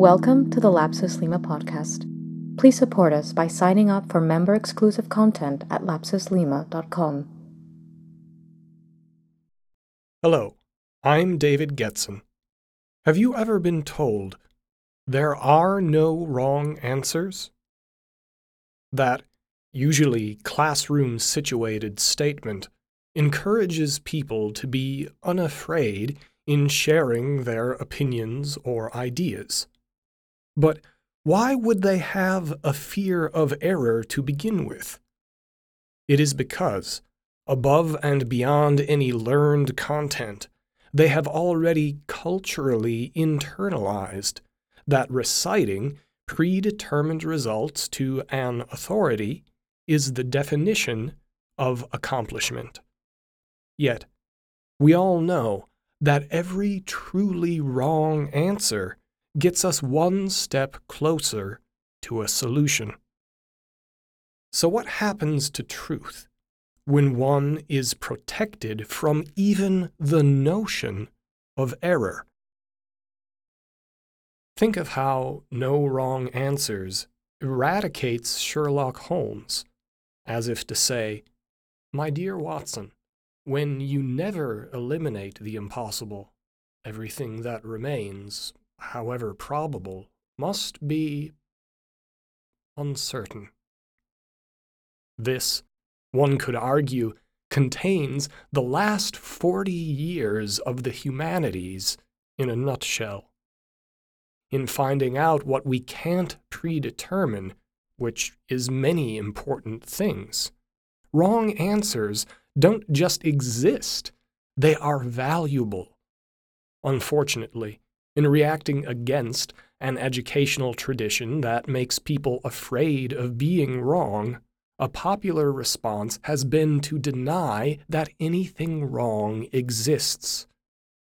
Welcome to the Lapsus Lima podcast. Please support us by signing up for member-exclusive content at lapsuslima.com. Hello, I'm David Getson. Have you ever been told, there are no wrong answers? That usually classroom-situated statement encourages people to be unafraid in sharing their opinions or ideas. But why would they have a fear of error to begin with? It is because, above and beyond any learned content, they have already culturally internalized that reciting predetermined results to an authority is the definition of accomplishment. Yet, we all know that every truly wrong answer gets us one step closer to a solution. So what happens to truth when one is protected from even the notion of error? Think of how no wrong answers eradicates Sherlock Holmes, as if to say, my dear Watson, when you never eliminate the impossible, everything that remains, however probable, must be uncertain. This, one could argue, contains the last 40 years of the humanities in a nutshell. In finding out what we can't predetermine, which is many important things, wrong answers don't just exist, they are valuable. Unfortunately, in reacting against an educational tradition that makes people afraid of being wrong, a popular response has been to deny that anything wrong exists.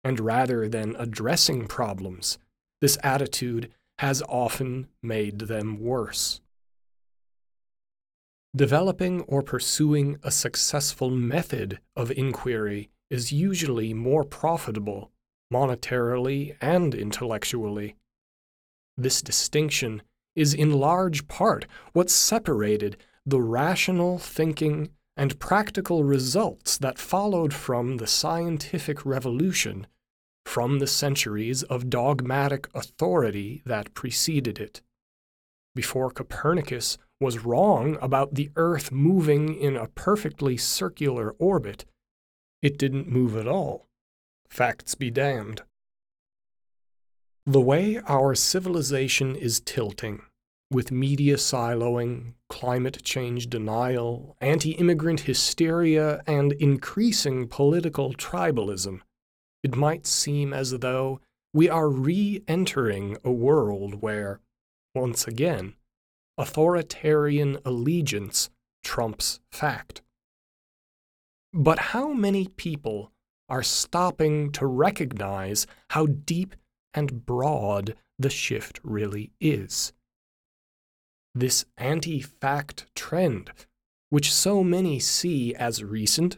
And rather than addressing problems, this attitude has often made them worse. Developing or pursuing a successful method of inquiry is usually more profitable monetarily and intellectually. This distinction is in large part what separated the rational thinking and practical results that followed from the scientific revolution from the centuries of dogmatic authority that preceded it. Before Copernicus was wrong about the Earth moving in a perfectly circular orbit, it didn't move at all. Facts be damned. The way our civilization is tilting, with media siloing, climate change denial, anti-immigrant hysteria, and increasing political tribalism, it might seem as though we are re-entering a world where, once again, authoritarian allegiance trumps fact. But how many people are stopping to recognize how deep and broad the shift really is? This anti-fact trend, which so many see as recent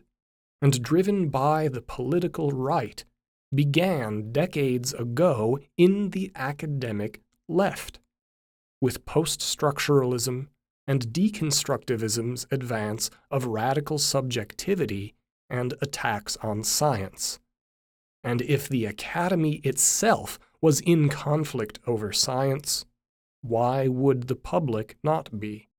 and driven by the political right, began decades ago in the academic left, with post-structuralism and deconstructivism's advance of radical subjectivity and attacks on science. And if the academy itself was in conflict over science, why would the public not be?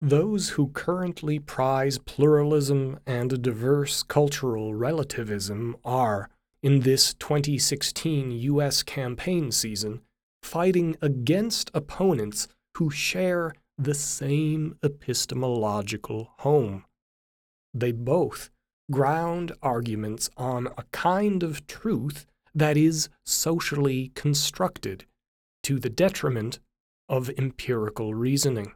Those who currently prize pluralism and diverse cultural relativism are, in this 2016 U.S. campaign season, fighting against opponents who share the same epistemological home. They both ground arguments on a kind of truth that is socially constructed, to the detriment of empirical reasoning.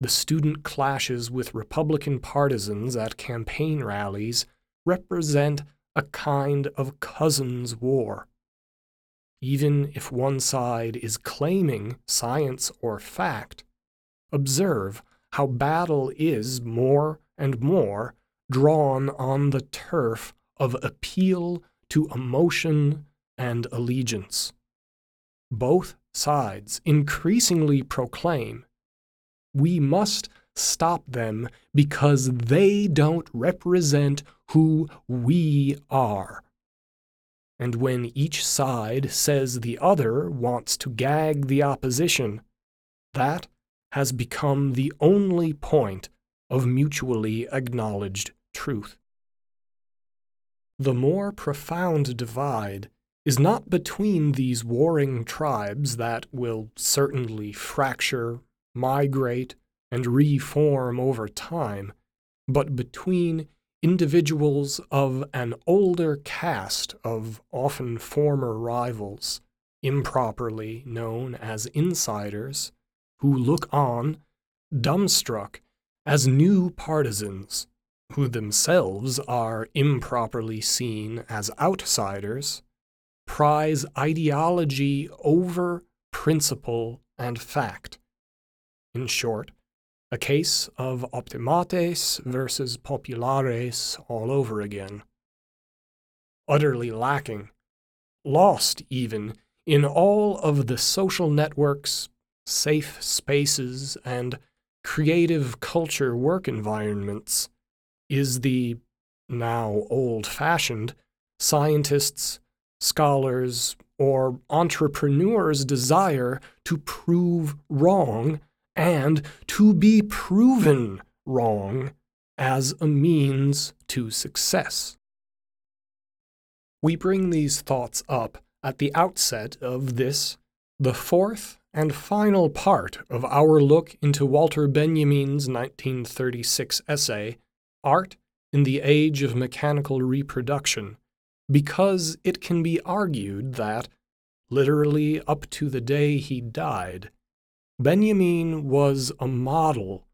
The student clashes with Republican partisans at campaign rallies represent a kind of cousins' war. Even if one side is claiming science or fact, observe how battle is more and more drawn on the turf of appeal to emotion and allegiance, both sides increasingly proclaim, we must stop them because they don't represent who we are. And when each side says the other wants to gag the opposition, that has become the only point of mutually acknowledged truth. The more profound divide is not between these warring tribes that will certainly fracture, migrate, and reform over time, but between individuals of an older caste of often former rivals, improperly known as insiders, who look on, dumbstruck, as new partisans, who themselves are improperly seen as outsiders, prize ideology over principle and fact. In short, a case of optimates versus populares all over again. Utterly lacking, lost even, in all of the social networks, safe spaces, and creative culture work environments, is the, now old-fashioned, scientists, scholars, or entrepreneurs' desire to prove wrong and to be proven wrong as a means to success. We bring these thoughts up at the outset of this, the fourth and final part of our look into Walter Benjamin's 1936 essay, Art in the Age of Mechanical Reproduction, because it can be argued that, literally up to the day he died, Benjamin was a model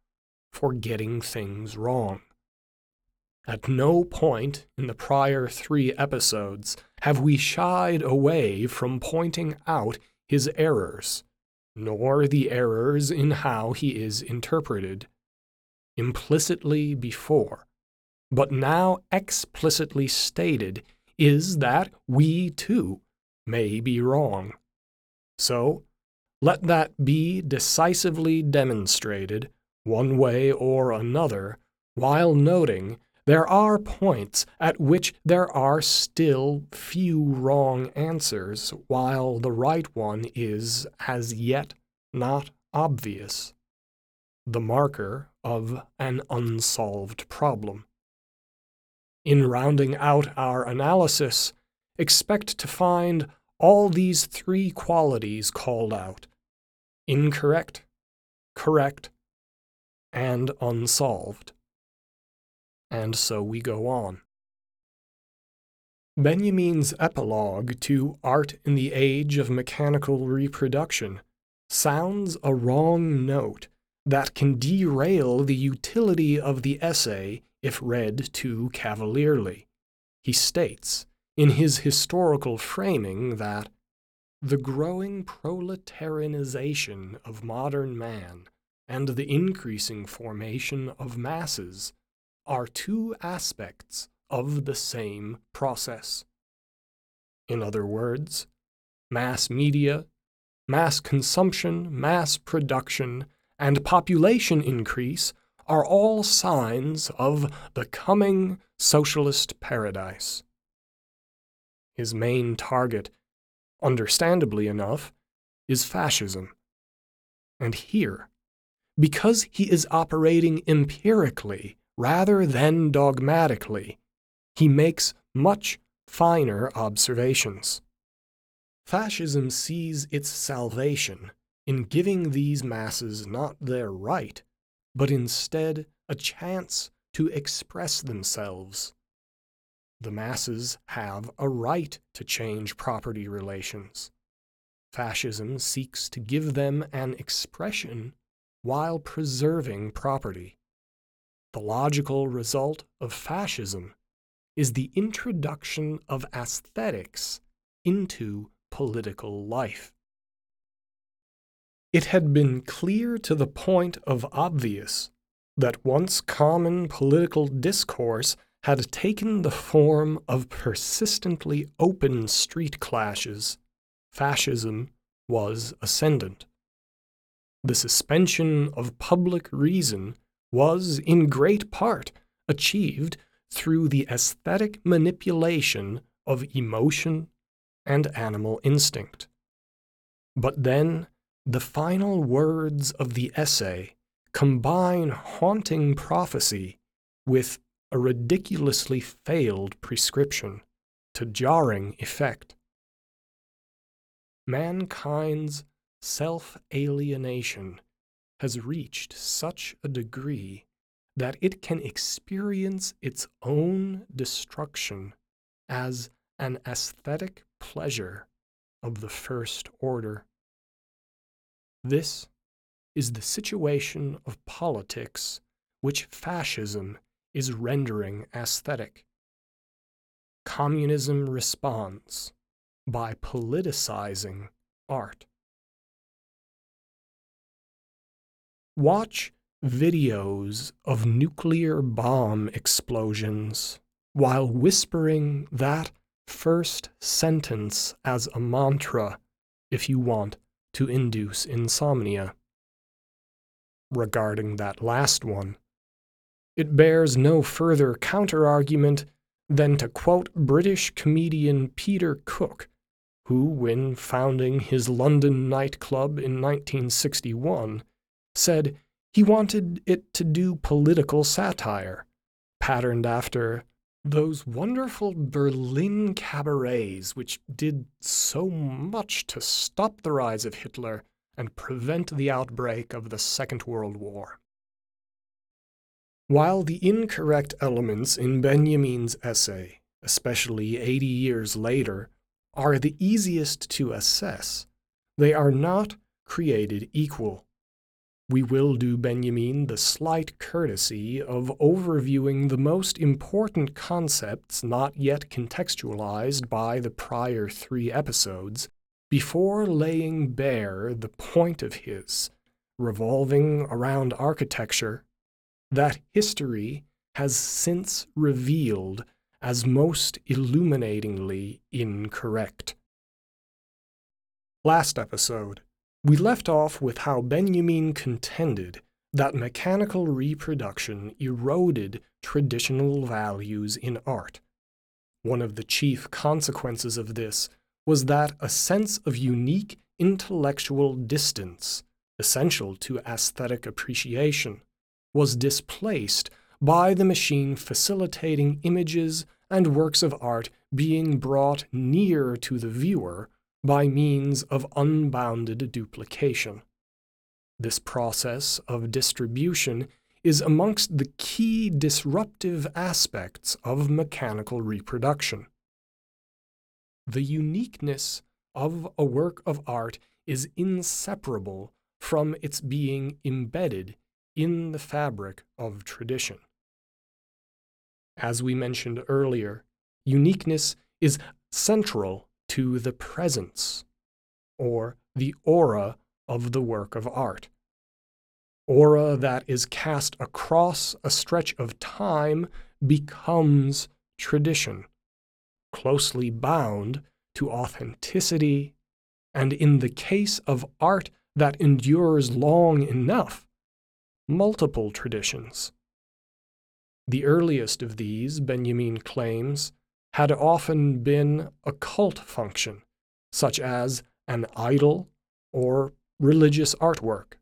for getting things wrong. At no point in the prior three episodes have we shied away from pointing out his errors, nor the errors in how he is interpreted, implicitly before, but now explicitly stated, is that we too may be wrong. So, let that be decisively demonstrated, one way or another, while noting there are points at which there are still few wrong answers, while the right one is, as yet, not obvious. The marker of an unsolved problem. In rounding out our analysis, expect to find all these three qualities called out: incorrect, correct, and unsolved. And so we go on. Benjamin's epilogue to Art in the Age of Mechanical Reproduction sounds a wrong note that can derail the utility of the essay if read too cavalierly. He states, in his historical framing, that the growing proletarianization of modern man and the increasing formation of masses are two aspects of the same process. In other words, mass media, mass consumption, mass production, and population increase are all signs of the coming socialist paradise. His main target, understandably enough, is fascism. And here, because he is operating empirically rather than dogmatically, he makes much finer observations. Fascism sees its salvation in giving these masses not their right, but instead a chance to express themselves. The masses have a right to change property relations. Fascism seeks to give them an expression while preserving property. The logical result of fascism is the introduction of aesthetics into political life. It had been clear to the point of obvious that once common political discourse had taken the form of persistently open street clashes, fascism was ascendant. The suspension of public reason was, in great part, achieved through the aesthetic manipulation of emotion and animal instinct. But then, the final words of the essay combine haunting prophecy with a ridiculously failed prescription, to jarring effect. Mankind's self-alienation has reached such a degree that it can experience its own destruction as an aesthetic pleasure of the first order. This is the situation of politics which fascism is rendering aesthetic. Communism responds by politicizing art. Watch videos of nuclear bomb explosions while whispering that first sentence as a mantra if you want to induce insomnia. Regarding that last one, it bears no further counterargument than to quote British comedian Peter Cook, who, when founding his London nightclub in 1961, said he wanted it to do political satire, patterned after those wonderful Berlin cabarets which did so much to stop the rise of Hitler and prevent the outbreak of the Second World War. While the incorrect elements in Benjamin's essay, especially 80 years later, are the easiest to assess, they are not created equal. We will do Benjamin the slight courtesy of overviewing the most important concepts not yet contextualized by the prior three episodes, before laying bare the point of his, revolving around architecture, that history has since revealed as most illuminatingly incorrect. Last episode, we left off with how Benjamin contended that mechanical reproduction eroded traditional values in art. One of the chief consequences of this was that a sense of unique intellectual distance, essential to aesthetic appreciation, was displaced by the machine facilitating images and works of art being brought near to the viewer by means of unbounded duplication. This process of distribution is amongst the key disruptive aspects of mechanical reproduction. The uniqueness of a work of art is inseparable from its being embedded in the fabric of tradition. As we mentioned earlier, uniqueness is central to the presence, or the aura, of the work of art. Aura that is cast across a stretch of time becomes tradition, closely bound to authenticity, and in the case of art that endures long enough, multiple traditions. The earliest of these, Benjamin claims, had often been a cult function, such as an idol or religious artwork.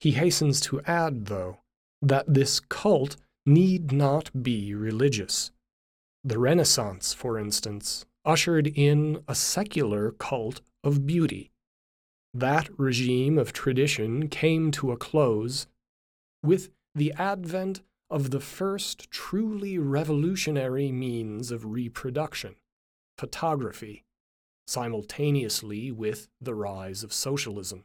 He hastens to add, though, that this cult need not be religious. The Renaissance, for instance, ushered in a secular cult of beauty. That regime of tradition came to a close with the advent of the first truly revolutionary means of reproduction, photography, simultaneously with the rise of socialism.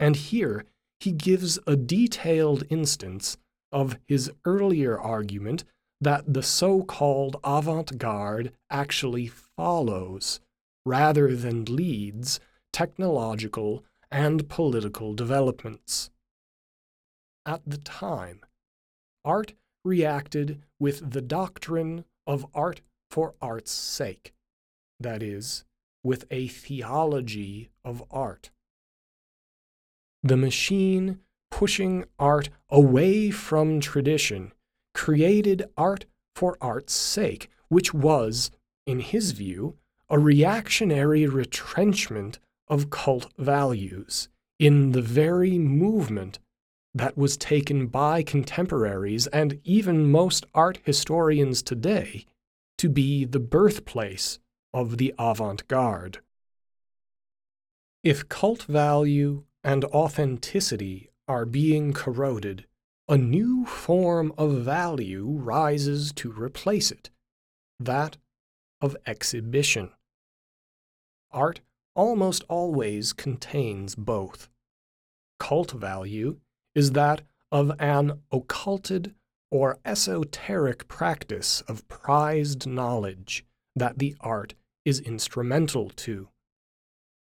And here he gives a detailed instance of his earlier argument that the so-called avant-garde actually follows, rather than leads, technological and political developments. At the time, art reacted with the doctrine of art for art's sake, that is, with a theology of art. The machine pushing art away from tradition created art for art's sake, which was, in his view, a reactionary retrenchment of cult values in the very movement that was taken by contemporaries and even most art historians today to be the birthplace of the avant-garde. If cult value and authenticity are being corroded, a new form of value rises to replace it, that of exhibition. Art almost always contains both. Cult value is that of an occulted or esoteric practice of prized knowledge that the art is instrumental to.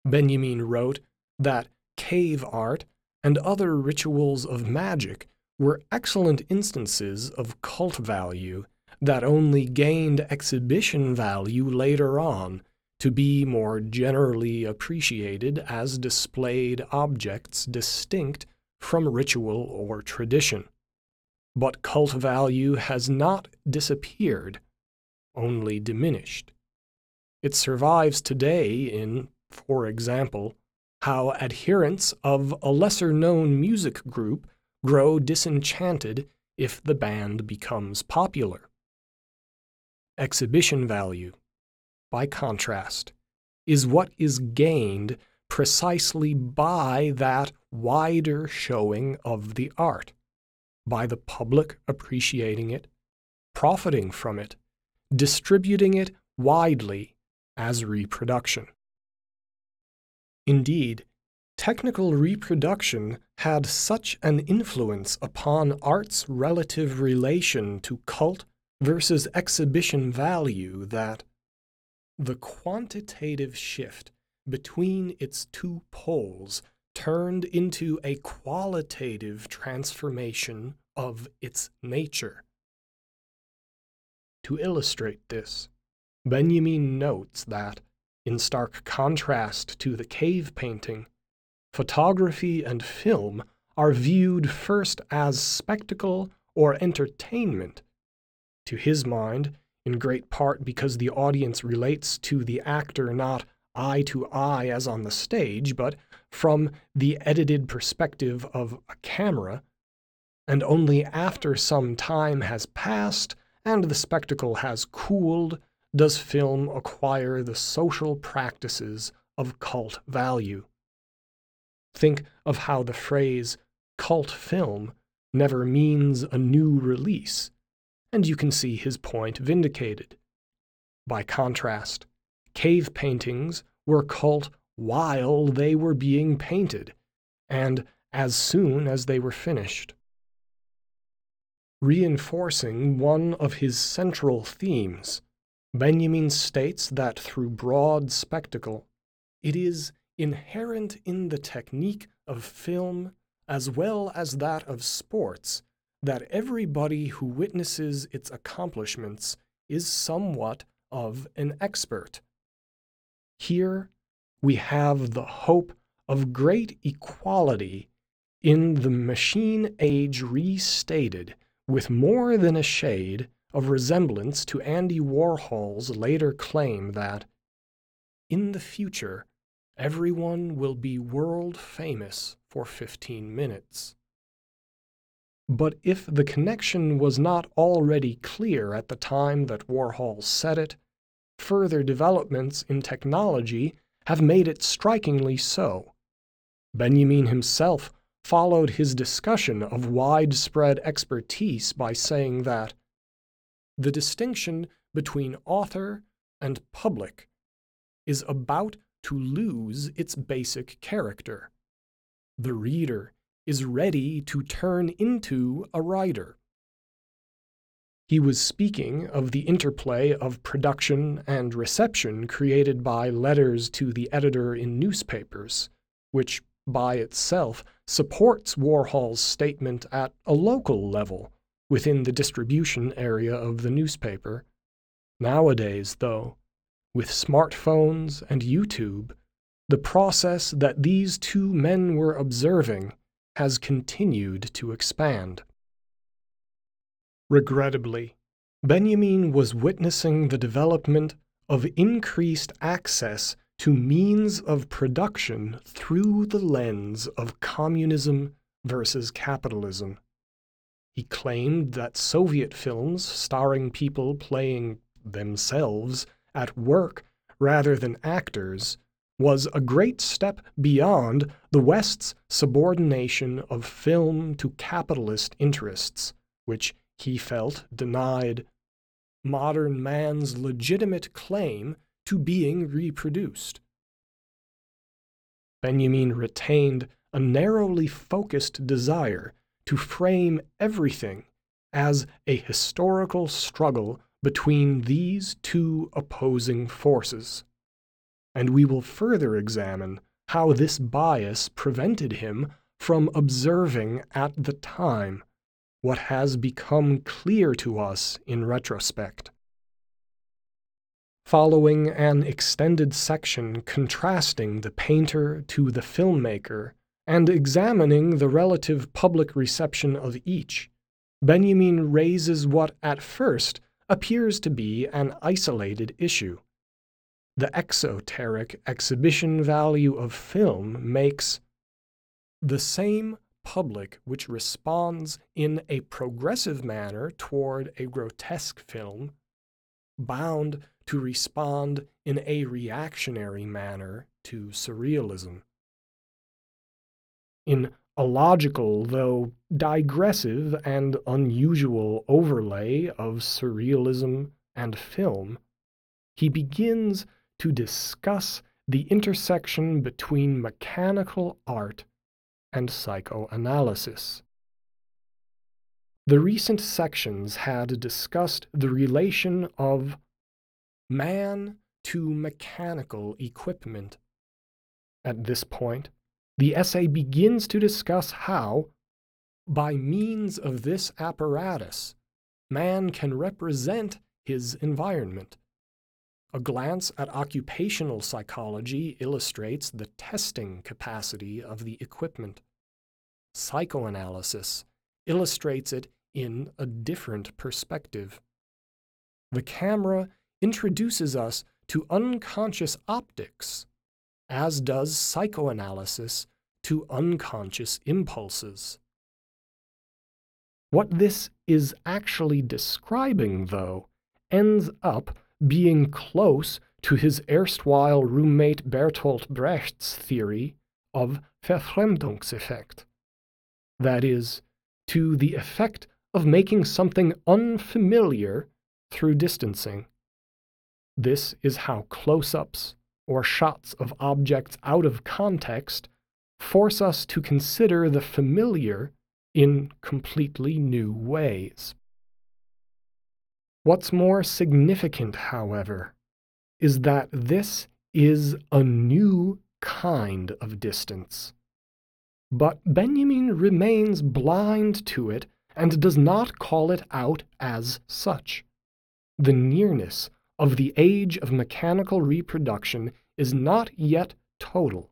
Benjamin wrote that cave art and other rituals of magic were excellent instances of cult value that only gained exhibition value later on to be more generally appreciated as displayed objects distinct from ritual or tradition. But cult value has not disappeared, only diminished. It survives today in, for example, how adherents of a lesser-known music group grow disenchanted if the band becomes popular. Exhibition value, by contrast, is what is gained precisely by that wider showing of the art, by the public appreciating it, profiting from it, distributing it widely as reproduction. Indeed, technical reproduction had such an influence upon art's relative relation to cult versus exhibition value that the quantitative shift between its two poles turned into a qualitative transformation of its nature. To illustrate this, Benjamin notes that, in stark contrast to the cave painting, photography and film are viewed first as spectacle or entertainment. To his mind, in great part because the audience relates to the actor not eye to eye as on the stage, but from the edited perspective of a camera, and only after some time has passed and the spectacle has cooled does film acquire the social practices of cult value. Think of how the phrase cult film never means a new release, and you can see his point vindicated. By contrast, cave paintings were cult while they were being painted, and as soon as they were finished. Reinforcing one of his central themes, Benjamin states that through broad spectacle, it is inherent in the technique of film as well as that of sports that everybody who witnesses its accomplishments is somewhat of an expert. Here we have the hope of great equality in the machine age restated with more than a shade of resemblance to Andy Warhol's later claim that, in the future, everyone will be world famous for 15 minutes. But if the connection was not already clear at the time that Warhol said it, further developments in technology have made it strikingly so. Benjamin himself followed his discussion of widespread expertise by saying that the distinction between author and public is about to lose its basic character. The reader is ready to turn into a writer. He was speaking of the interplay of production and reception created by letters to the editor in newspapers, which by itself supports Warhol's statement at a local level within the distribution area of the newspaper. Nowadays, though, with smartphones and YouTube, the process that these two men were observing has continued to expand. Regrettably, Benjamin was witnessing the development of increased access to means of production through the lens of communism versus capitalism. He claimed that Soviet films starring people playing themselves at work rather than actors was a great step beyond the West's subordination of film to capitalist interests, which he felt denied modern man's legitimate claim to being reproduced. Benjamin retained a narrowly focused desire to frame everything as a historical struggle between these two opposing forces, and we will further examine how this bias prevented him from observing at the time what has become clear to us in retrospect. Following an extended section contrasting the painter to the filmmaker and examining the relative public reception of each, Benjamin raises what at first appears to be an isolated issue. The exoteric exhibition value of film makes the same public which responds in a progressive manner toward a grotesque film bound to respond in a reactionary manner to surrealism. In a logical, though digressive and unusual overlay of surrealism and film, he begins to discuss the intersection between mechanical art and psychoanalysis. The recent sections had discussed the relation of man to mechanical equipment. At this point, the essay begins to discuss how, by means of this apparatus, man can represent his environment. A glance at occupational psychology illustrates the testing capacity of the equipment. Psychoanalysis illustrates it in a different perspective. The camera introduces us to unconscious optics, as does psychoanalysis to unconscious impulses. What this is actually describing, though, ends up being close to his erstwhile roommate Bertolt Brecht's theory of Verfremdungseffekt, that is, to the effect of making something unfamiliar through distancing. This is how close-ups or shots of objects out of context force us to consider the familiar in completely new ways. What's more significant, however, is that this is a new kind of distance. But Benjamin remains blind to it and does not call it out as such. The nearness of the age of mechanical reproduction is not yet total,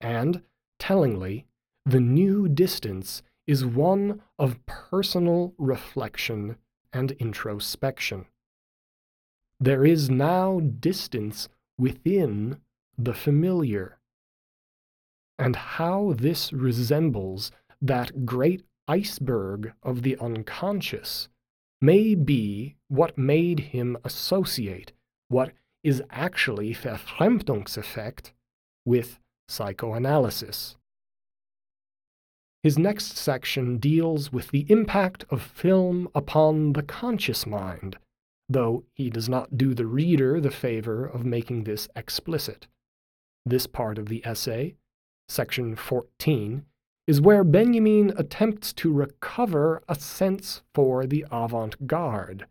and, tellingly, the new distance is one of personal reflection and introspection. There is now distance within the familiar. And how this resembles that great iceberg of the unconscious may be what made him associate what is actually Verfremdungseffekt with psychoanalysis. His next section deals with the impact of film upon the conscious mind, though he does not do the reader the favor of making this explicit. This part of the essay, section 14, is where Benjamin attempts to recover a sense for the avant-garde,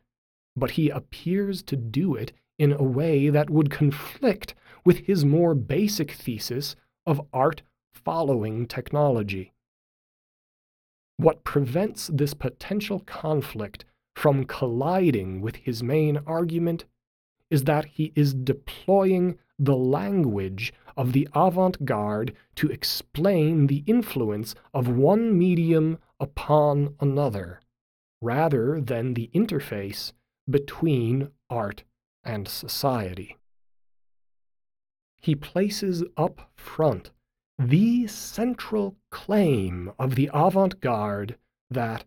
but he appears to do it in a way that would conflict with his more basic thesis of art following technology. What prevents this potential conflict from colliding with his main argument is that he is deploying the language of the avant-garde to explain the influence of one medium upon another, rather than the interface between art and society. He places up front the central claim of the avant-garde that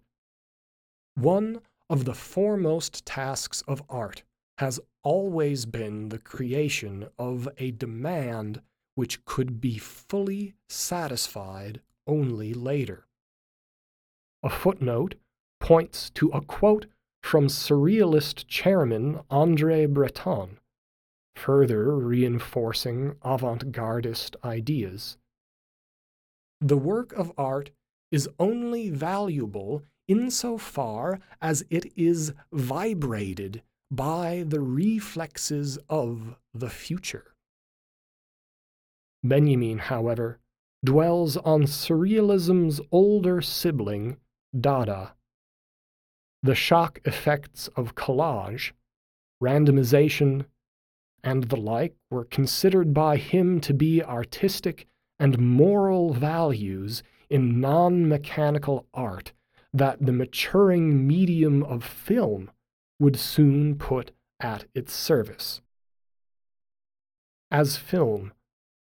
one of the foremost tasks of art has always been the creation of a demand which could be fully satisfied only later. A footnote points to a quote from Surrealist chairman André Breton, further reinforcing avant-gardist ideas. The work of art is only valuable insofar as it is vibrated by the reflexes of the future. Benjamin, however, dwells on Surrealism's older sibling, Dada. The shock effects of collage, randomization, and the like were considered by him to be artistic and moral values in non-mechanical art that the maturing medium of film would soon put at its service. As film,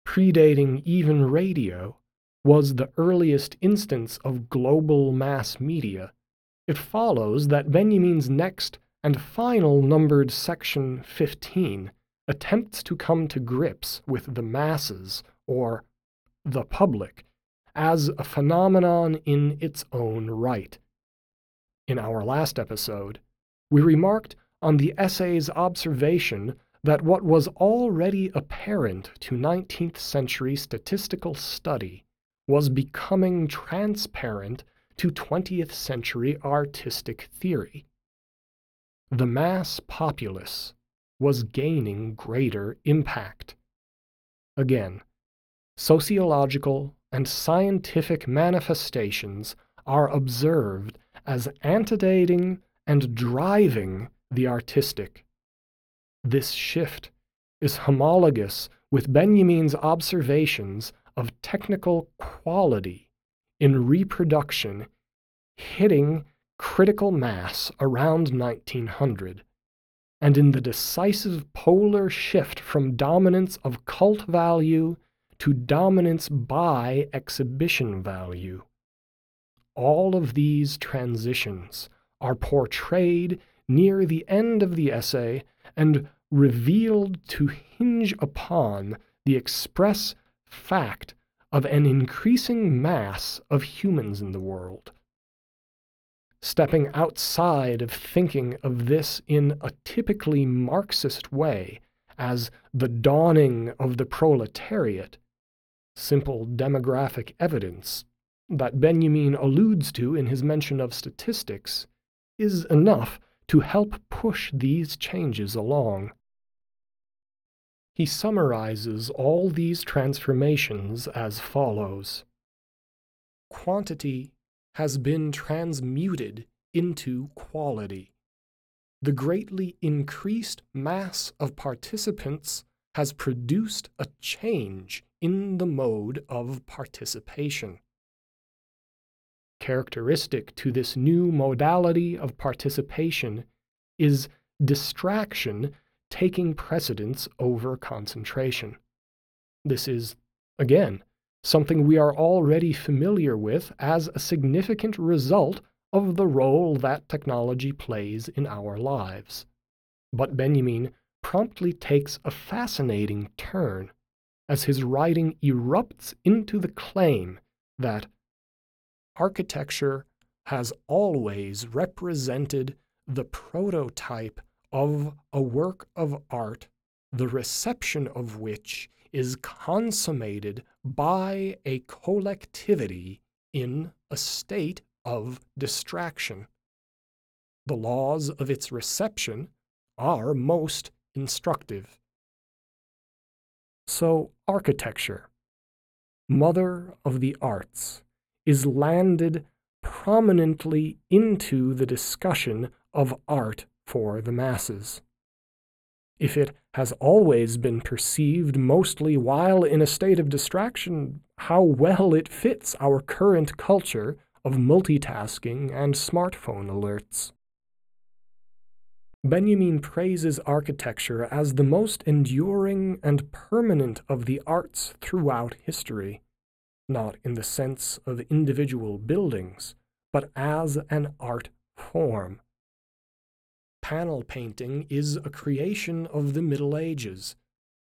predating even radio, was the earliest instance of global mass media, it follows that Benjamin's next and final numbered section 15 attempts to come to grips with the masses, or the public, as a phenomenon in its own right. In our last episode, we remarked on the essay's observation that what was already apparent to 19th-century statistical study was becoming transparent to 20th century artistic theory. The mass populace was gaining greater impact. Again, sociological and scientific manifestations are observed as antedating and driving the artistic. This shift is homologous with Benjamin's observations of technical quality in reproduction, hitting critical mass around 1900, and in the decisive polar shift from dominance of cult value to dominance by exhibition value. All of these transitions are portrayed near the end of the essay and revealed to hinge upon the express fact of an increasing mass of humans in the world. Stepping outside of thinking of this in a typically Marxist way as the dawning of the proletariat, simple demographic evidence that Benjamin alludes to in his mention of statistics, is enough to help push these changes along. He summarizes all these transformations as follows. Quantity has been transmuted into quality. The greatly increased mass of participants has produced a change in the mode of participation. Characteristic to this new modality of participation is distraction taking precedence over concentration. This is, again, something we are already familiar with as a significant result of the role that technology plays in our lives. But Benjamin promptly takes a fascinating turn as his writing erupts into the claim that architecture has always represented the prototype of a work of art, the reception of which is consummated by a collectivity in a state of distraction. The laws of its reception are most instructive. So architecture, mother of the arts, is landed prominently into the discussion of art for the masses. If it has always been perceived mostly while in a state of distraction, how well it fits our current culture of multitasking and smartphone alerts. Benjamin praises architecture as the most enduring and permanent of the arts throughout history, not in the sense of individual buildings, but as an art form. Panel painting is a creation of the Middle Ages,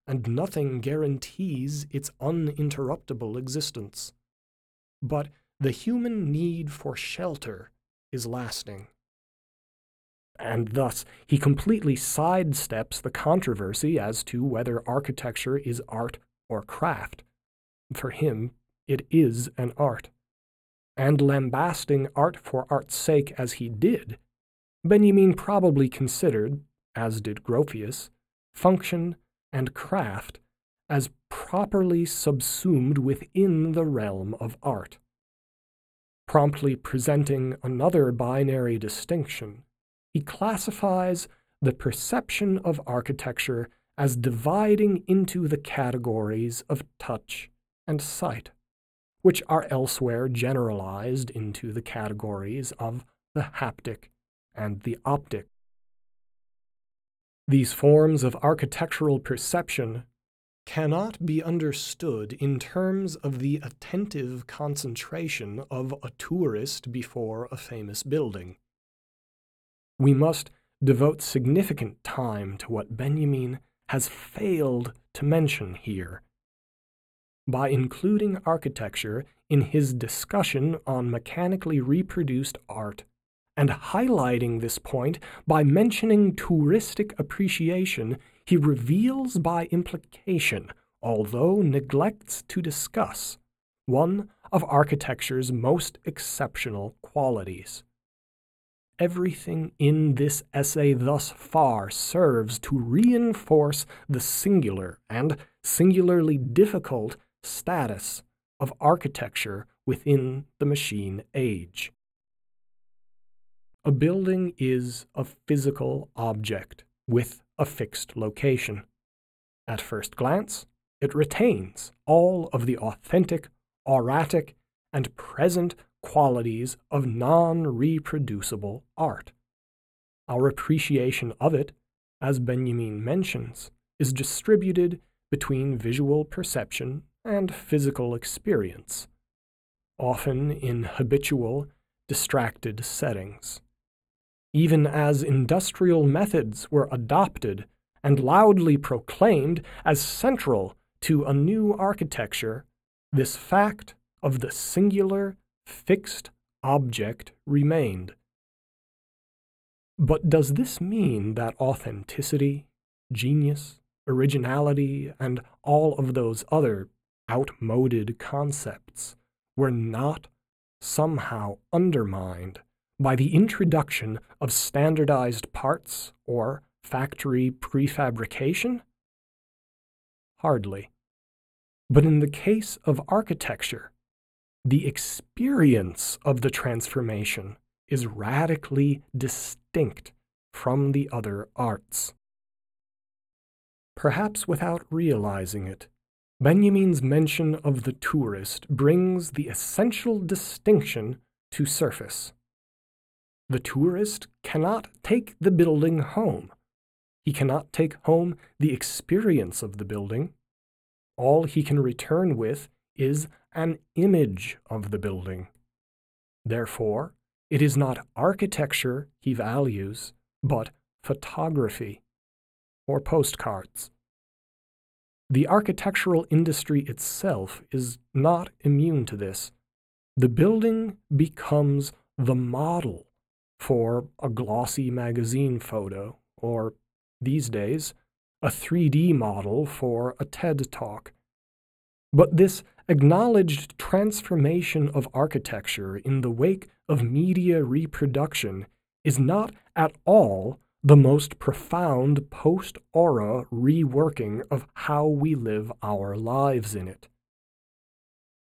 and nothing guarantees its uninterruptible existence. But the human need for shelter is lasting. And thus, he completely sidesteps the controversy as to whether architecture is art or craft. For him, it is an art. And lambasting art for art's sake as he did, Benjamin probably considered, as did Gropius, function and craft as properly subsumed within the realm of art, promptly presenting another binary distinction. He classifies the perception of architecture as dividing into the categories of touch and sight, which are elsewhere generalized into the categories of the haptic and the optic. These forms of architectural perception cannot be understood in terms of the attentive concentration of a tourist before a famous building. We must devote significant time to what Benjamin has failed to mention here. By including architecture in his discussion on mechanically reproduced art, and highlighting this point by mentioning touristic appreciation, he reveals by implication, although neglects to discuss, one of architecture's most exceptional qualities. Everything in this essay thus far serves to reinforce the singular and singularly difficult status of architecture within the machine age. A building is a physical object with a fixed location. At first glance, it retains all of the authentic, auratic, and present qualities of non-reproducible art. Our appreciation of it, as Benjamin mentions, is distributed between visual perception and physical experience, often in habitual, distracted settings. Even as industrial methods were adopted and loudly proclaimed as central to a new architecture, this fact of the singular fixed object remained. But does this mean that authenticity, genius, originality, and all of those other outmoded concepts were not somehow undermined by the introduction of standardized parts or factory prefabrication? Hardly. But in the case of architecture, the experience of the transformation is radically distinct from the other arts. Perhaps without realizing it, Benjamin's mention of the tourist brings the essential distinction to surface. The tourist cannot take the building home. He cannot take home the experience of the building. All he can return with is an image of the building. Therefore, it is not architecture he values, but photography or postcards. The architectural industry itself is not immune to this. The building becomes the model for a glossy magazine photo, or, these days, a 3D model for a TED Talk. But this acknowledged transformation of architecture in the wake of media reproduction is not at all the most profound post-aura reworking of how we live our lives in it.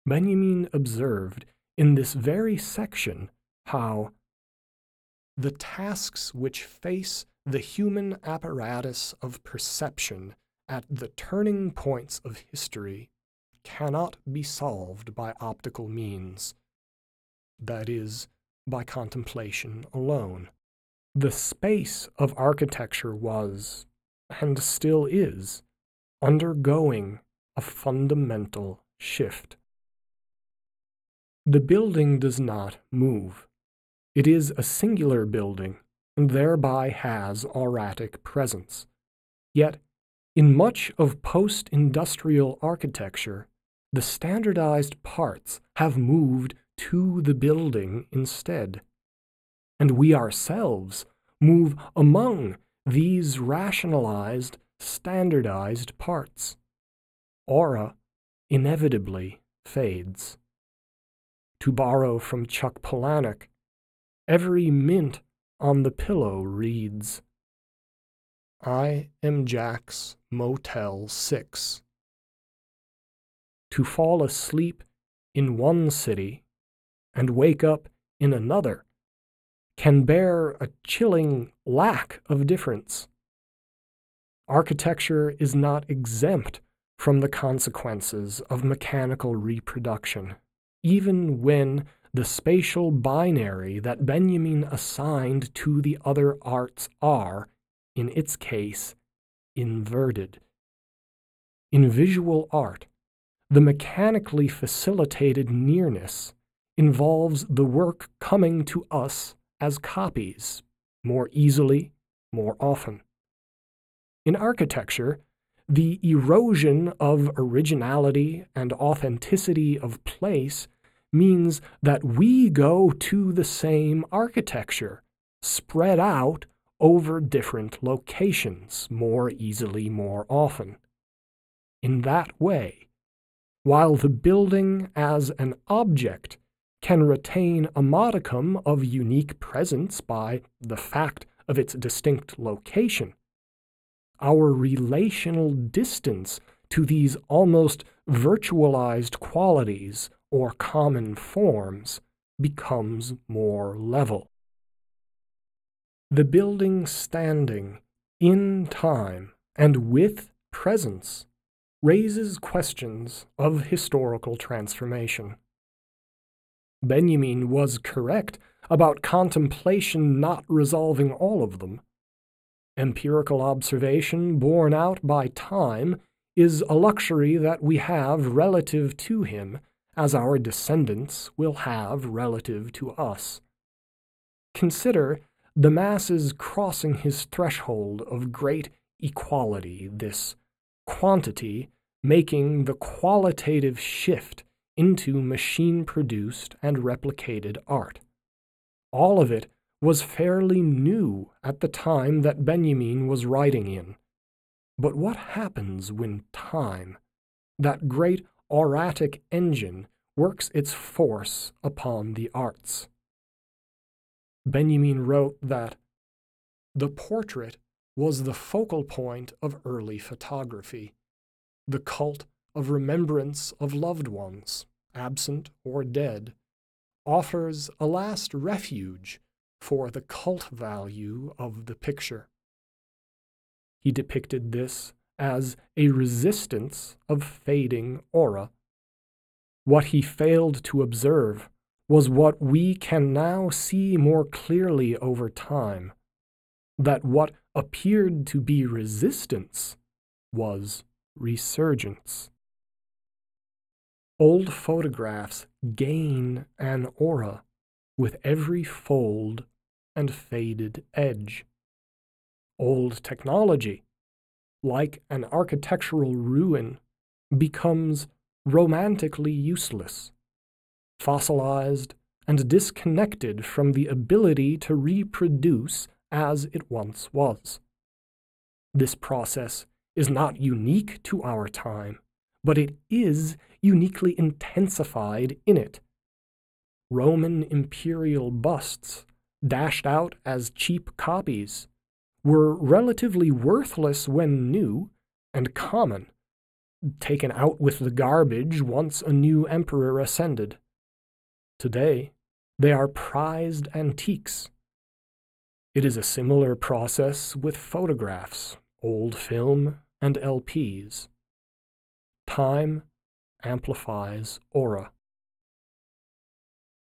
Benjamin observed in this very section how the tasks which face the human apparatus of perception at the turning points of history cannot be solved by optical means, that is, by contemplation alone. The space of architecture was, and still is, undergoing a fundamental shift. The building does not move. It is a singular building, and thereby has auratic presence. Yet, in much of post-industrial architecture, the standardized parts have moved to the building instead, and we ourselves move among these rationalized, standardized parts. Aura inevitably fades. To borrow from Chuck Palahniuk, every mint on the pillow reads, "I am Jack's Motel 6." To fall asleep in one city and wake up in another can bear a chilling lack of difference. Architecture is not exempt from the consequences of mechanical reproduction, even when the spatial binary that Benjamin assigned to the other arts are, in its case, inverted. In visual art, the mechanically facilitated nearness involves the work coming to us as copies, more easily, more often. In architecture, the erosion of originality and authenticity of place means that we go to the same architecture, spread out over different locations, more easily, more often. In that way, while the building as an object can retain a modicum of unique presence by the fact of its distinct location, our relational distance to these almost virtualized qualities or common forms becomes more level. The building standing in time and with presence raises questions of historical transformation. Benjamin was correct about contemplation not resolving all of them. Empirical observation borne out by time is a luxury that we have relative to him, as our descendants will have relative to us. Consider the masses crossing his threshold of great equality, this quantity making the qualitative shift into machine-produced and replicated art. All of it was fairly new at the time that Benjamin was writing in. But what happens when time, that great auratic engine, works its force upon the arts? Benjamin wrote that the portrait was the focal point of early photography, the cult of remembrance of loved ones, absent or dead, offers a last refuge for the cult value of the picture. He depicted this as a resistance of fading aura. What he failed to observe was what we can now see more clearly over time, that what appeared to be resistance was resurgence. Old photographs gain an aura with every fold and faded edge. Old technology, like an architectural ruin, becomes romantically useless, fossilized and disconnected from the ability to reproduce as it once was. This process is not unique to our time, but it is uniquely intensified in it. Roman imperial busts, dashed out as cheap copies, were relatively worthless when new and common, taken out with the garbage once a new emperor ascended. Today, they are prized antiques. It is a similar process with photographs, old film, and LPs. Time amplifies aura.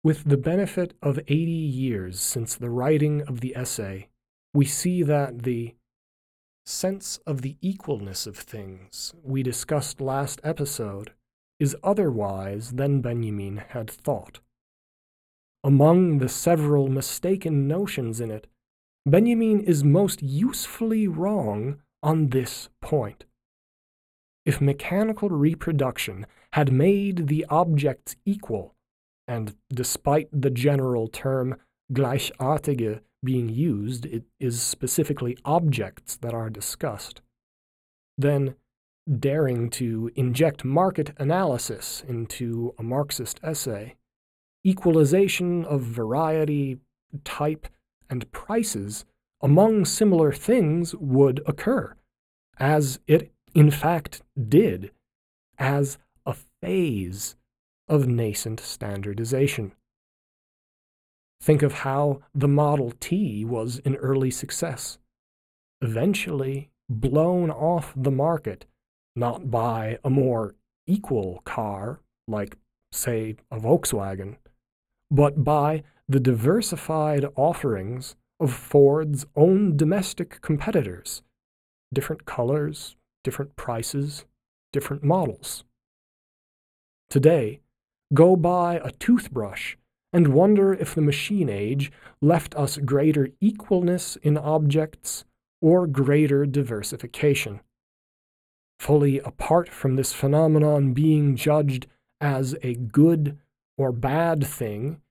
With the benefit of 80 years since the writing of the essay, we see that the sense of the equalness of things we discussed last episode is otherwise than Benjamin had thought. Among the several mistaken notions in it, Benjamin is most usefully wrong on this point. If mechanical reproduction had made the objects equal, and despite the general term gleichartige being used, it is specifically objects that are discussed, then daring to inject market analysis into a Marxist essay, equalization of variety, type, and prices among similar things would occur, as it in fact did, as a phase of nascent standardization. Think of how the Model T was an early success, eventually blown off the market, not by a more equal car, like, say, a Volkswagen, but by the diversified offerings of Ford's own domestic competitors, different colors, different prices, different models. Today, go buy a toothbrush and wonder if the machine age left us greater equalness in objects or greater diversification. Fully apart from this phenomenon being judged as a good or bad thing,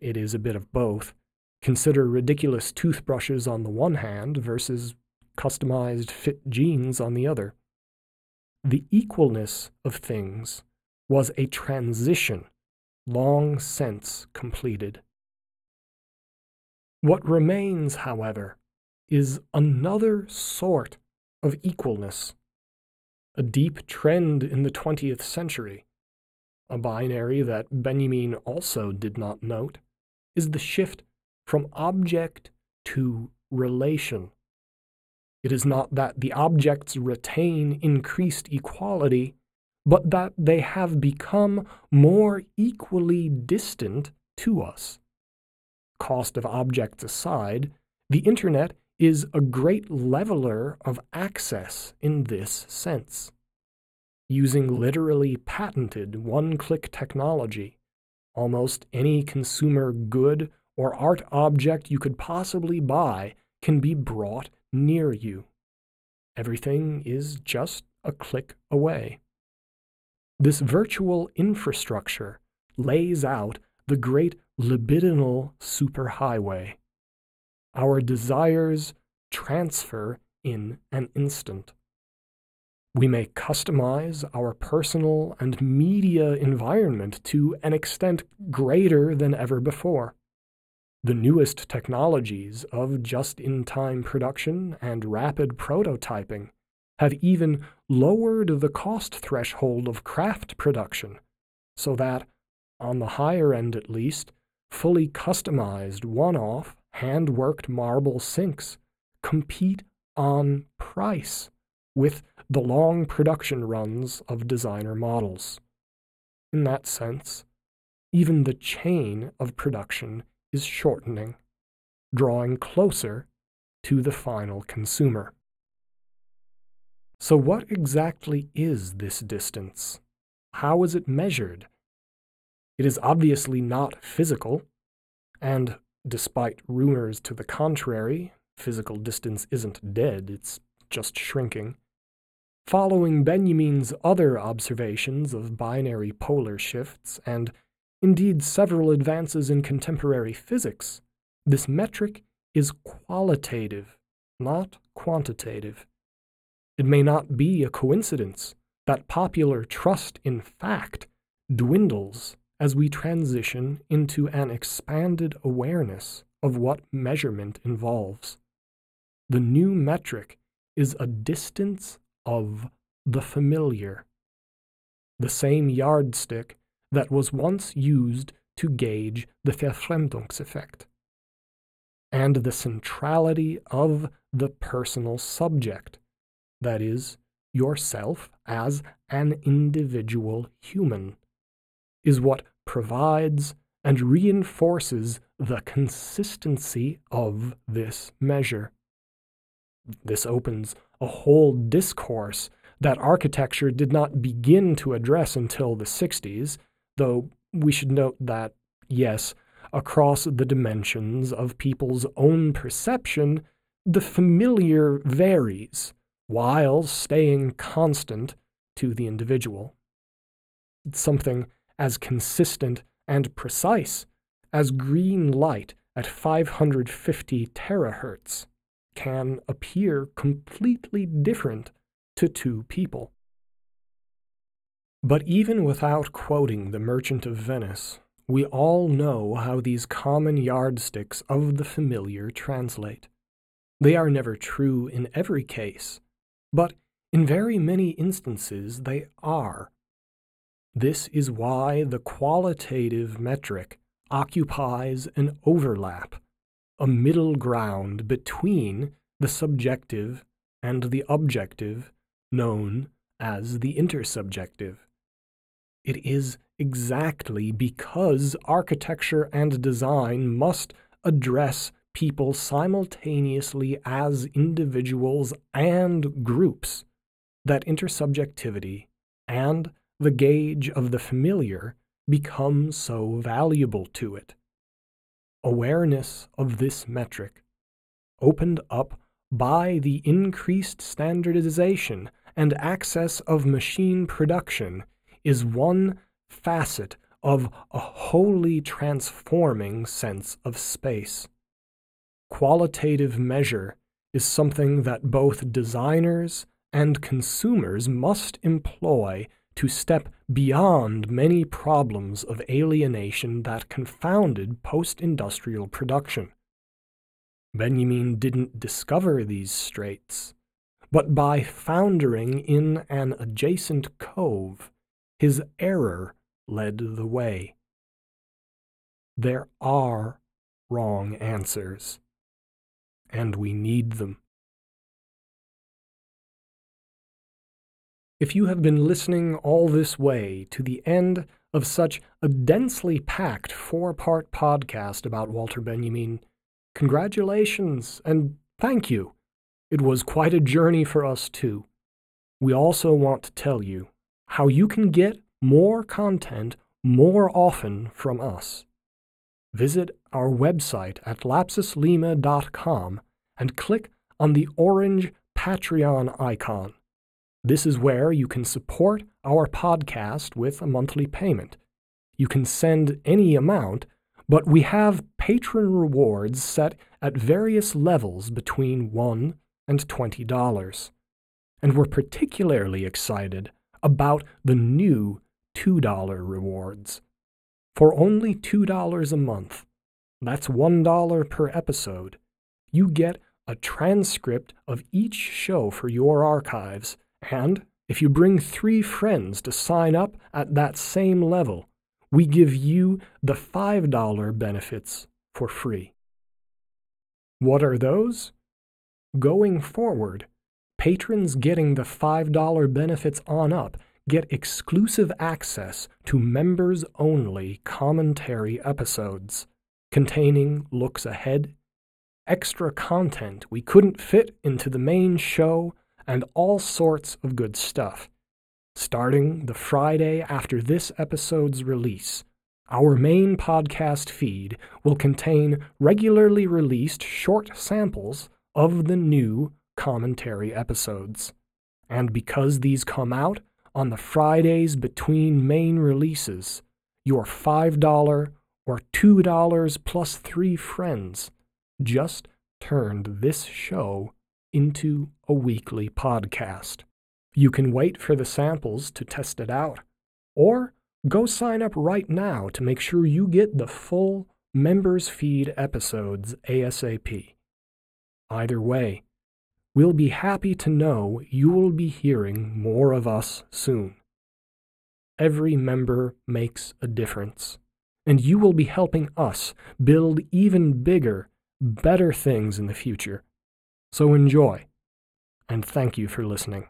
it is a bit of both. Consider ridiculous toothbrushes on the one hand versus customized fit jeans on the other. The equalness of things was a transition long since completed. What remains, however, is another sort of equalness, a deep trend in the 20th century, a binary that Benjamin also did not note, is the shift from object to relation. It is not that the objects retain increased equality, but that they have become more equally distant to us. Cost of objects aside, the Internet is a great leveler of access in this sense. Using literally patented one-click technology, almost any consumer good or art object you could possibly buy can be brought near you. Everything is just a click away. This virtual infrastructure lays out the great libidinal superhighway. Our desires transfer in an instant. We may customize our personal and media environment to an extent greater than ever before. The newest technologies of just-in-time production and rapid prototyping have even lowered the cost threshold of craft production, so that, on the higher end at least, fully customized one-off hand-worked marble sinks compete on price with the long production runs of designer models. In that sense, even the chain of production is shortening, drawing closer to the final consumer. So what exactly is this distance? How is it measured? It is obviously not physical, and despite rumors to the contrary, physical distance isn't dead, it's just shrinking. Following Benjamin's other observations of binary polar shifts and, indeed, several advances in contemporary physics, this metric is qualitative, not quantitative. It may not be a coincidence that popular trust in fact dwindles as we transition into an expanded awareness of what measurement involves. The new metric is a distance of the familiar, the same yardstick that was once used to gauge the Verfremdungseffekt. and the centrality of the personal subject, that is, yourself as an individual human, is what provides and reinforces the consistency of this measure. This opens a whole discourse that architecture did not begin to address until the 60s, though we should note that, yes, across the dimensions of people's own perception, the familiar varies, while staying constant to the individual. Something as consistent and precise as green light at 550 terahertz can appear completely different to two people. But even without quoting The Merchant of Venice, we all know how these common yardsticks of the familiar translate. They are never true in every case, but in very many instances they are. This is why the qualitative metric occupies an overlap, a middle ground between the subjective and the objective, known as the intersubjective. It is exactly because architecture and design must address people simultaneously as individuals and groups that intersubjectivity and the gauge of the familiar become so valuable to it. Awareness of this metric, opened up by the increased standardization and access of machine production, is one facet of a wholly transforming sense of space. Qualitative measure is something that both designers and consumers must employ to step beyond many problems of alienation that confounded post-industrial production. Benjamin didn't discover these straits, but by foundering in an adjacent cove, his error led the way. There are wrong answers, and we need them. If you have been listening all this way to the end of such a densely packed 4-part podcast about Walter Benjamin, congratulations and thank you. It was quite a journey for us too. We also want to tell you how you can get more content more often from us. Visit our website at lapsuslima.com and click on the orange Patreon icon. This is where you can support our podcast with a monthly payment. You can send any amount, but we have patron rewards set at various levels between $1 and $20. And we're particularly excited about the new $2 rewards. For only $2 a month, that's $1 per episode, you get a transcript of each show for your archives. And if you bring 3 friends to sign up at that same level, we give you the $5 benefits for free. What are those? Going forward, patrons getting the $5 benefits on up get exclusive access to members-only commentary episodes containing looks ahead, extra content we couldn't fit into the main show, and all sorts of good stuff. Starting the Friday after this episode's release, our main podcast feed will contain regularly released short samples of the new commentary episodes. And because these come out on the Fridays between main releases, your $5 or $2 plus 3 friends just turned this show into a weekly podcast. You can wait for the samples to test it out, or go sign up right now to make sure you get the full members feed episodes ASAP. Either way, we'll be happy to know you'll be hearing more of us soon. Every member makes a difference, and you will be helping us build even bigger better things in the future. So enjoy, and thank you for listening.